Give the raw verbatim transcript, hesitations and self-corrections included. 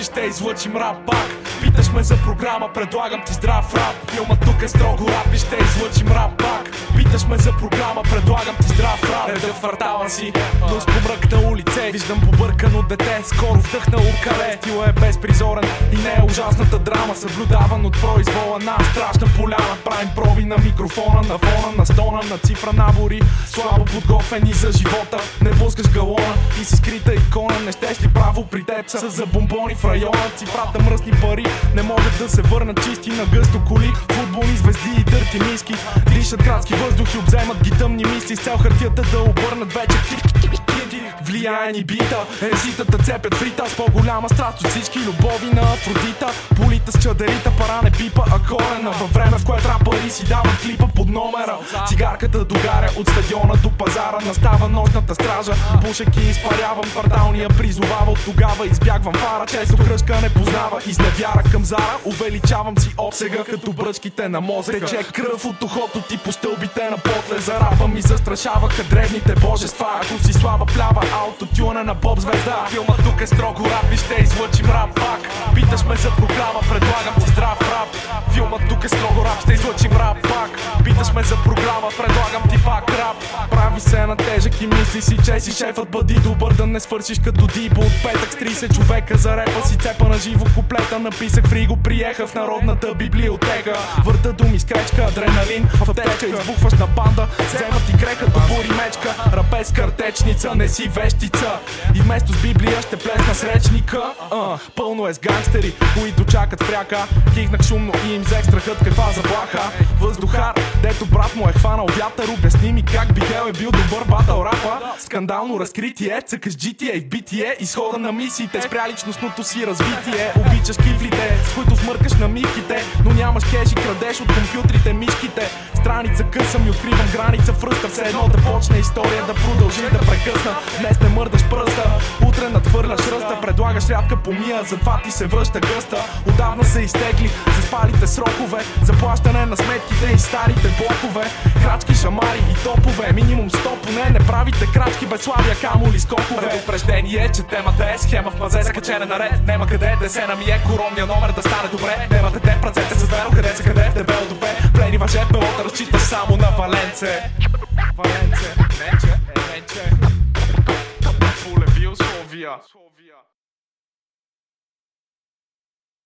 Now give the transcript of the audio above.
и ще излъчим рап пак. Питаш ме за програма, предлагам ти здрав рап. Филма тук е строго рап и ще излъчим рап пак. Питаш ме за програма, предлагам ти здрав рап. Реда в квартала си, но с помръкнало лице виждам побъркано дете, скоро вдъхнало кале. Стила е безпризорен и не е ужасната драма, съблюдаван от произвола на страшна поляна. Правим проби на микрофона, на фона, на стона, на цифра, набори слабо подготвени за живота. Не пускаш галона и си скрита икона. Не щеш ли право при теб са за бомбони в района. Цифрата мръсни пари не могат да се върнат чисти на гъсто коли. Футболни звезди и дърти миски дишат градски въздух и обземат ги тъмни мисли. С цял хартията да обърнат вече влияни бита. Езитата цепят фрита с по-голяма страст от всички любови на Афродита. Полита с чадерита, пара не пипа, а корена. Във време в което рапъри си дават клипа под номера. Цигарката догаря от стадиона до пазара. Настава нощната стража, пушеки изпарявам. Кварталния призовава, от тогава избягвам фара. Често кръжка не познава, изневяра към зара. Увеличавам си обсега като бръчките на мозъка. Тече кръв от ухото ти по стълбите на потле. Зарапам и застрашаваха древните божества. Ако си слаба плява, аутотюна на поп звезда. Филма тук е строго рап и ще излъчим рап пак. Питаш ме за програма, предлагам ти здрав рап. Филма тук е строго рап, ще излъчим рап пак. Питаш ме за програма, предлагам ти пак рап. Прави се на тежък и мисли си, че си шефът. Бъди добър да не свършиш като Дибо. От петък с трийсет човека за репа си цепа на живо куплета. Написах фри, го приеха в народната библиотека. Върта думи с кречка, адреналин в аптечка. Избухваш на банда, вземат и крека до бури мечка. Рапец картечница, не си вещица. И вместо с библия ще плесна с речника. uh, Пълно е с гангстери, които чакат пряка. Кихнах шумно и им взех страхът каква заплаха. Въздухар, дето брат му е хванал вятър. Обясни ми как Бигел е бил добър батъл рапа. Скандално разкритие, цъкаш джи ти ей в битие. Изхода на мисиите, спря личностното си развитие. Обичаш кифлите, с които смъркаш на мивките, но нямаш кеш и крадеш от компютрите мишките. Страница късам и откривам граница в ръста. Все едно да почне история, да продължи да прекъсна. Днес не мърдаш пръста, утре надхвърляш ръста. Предлагаш рядка помия, затова ти се връща гъста. Отдавна са изтекли заспалите срокове, заплащане на сметките и старите блокове. Крачки, шамари и топове, минимум сто поне. Не правите крачки без славия, камо ли скокове. Предупреждение, че темата е схема в мазе, закачена наред. Нема къде да се намие, коронния номер да стане добре. Нема дете, працете с веро, къде са къде, в дебело допе. Плени въже, пело да разчиташ само на Валенце. Валенце, Валенце, Валенце. Полеви условия.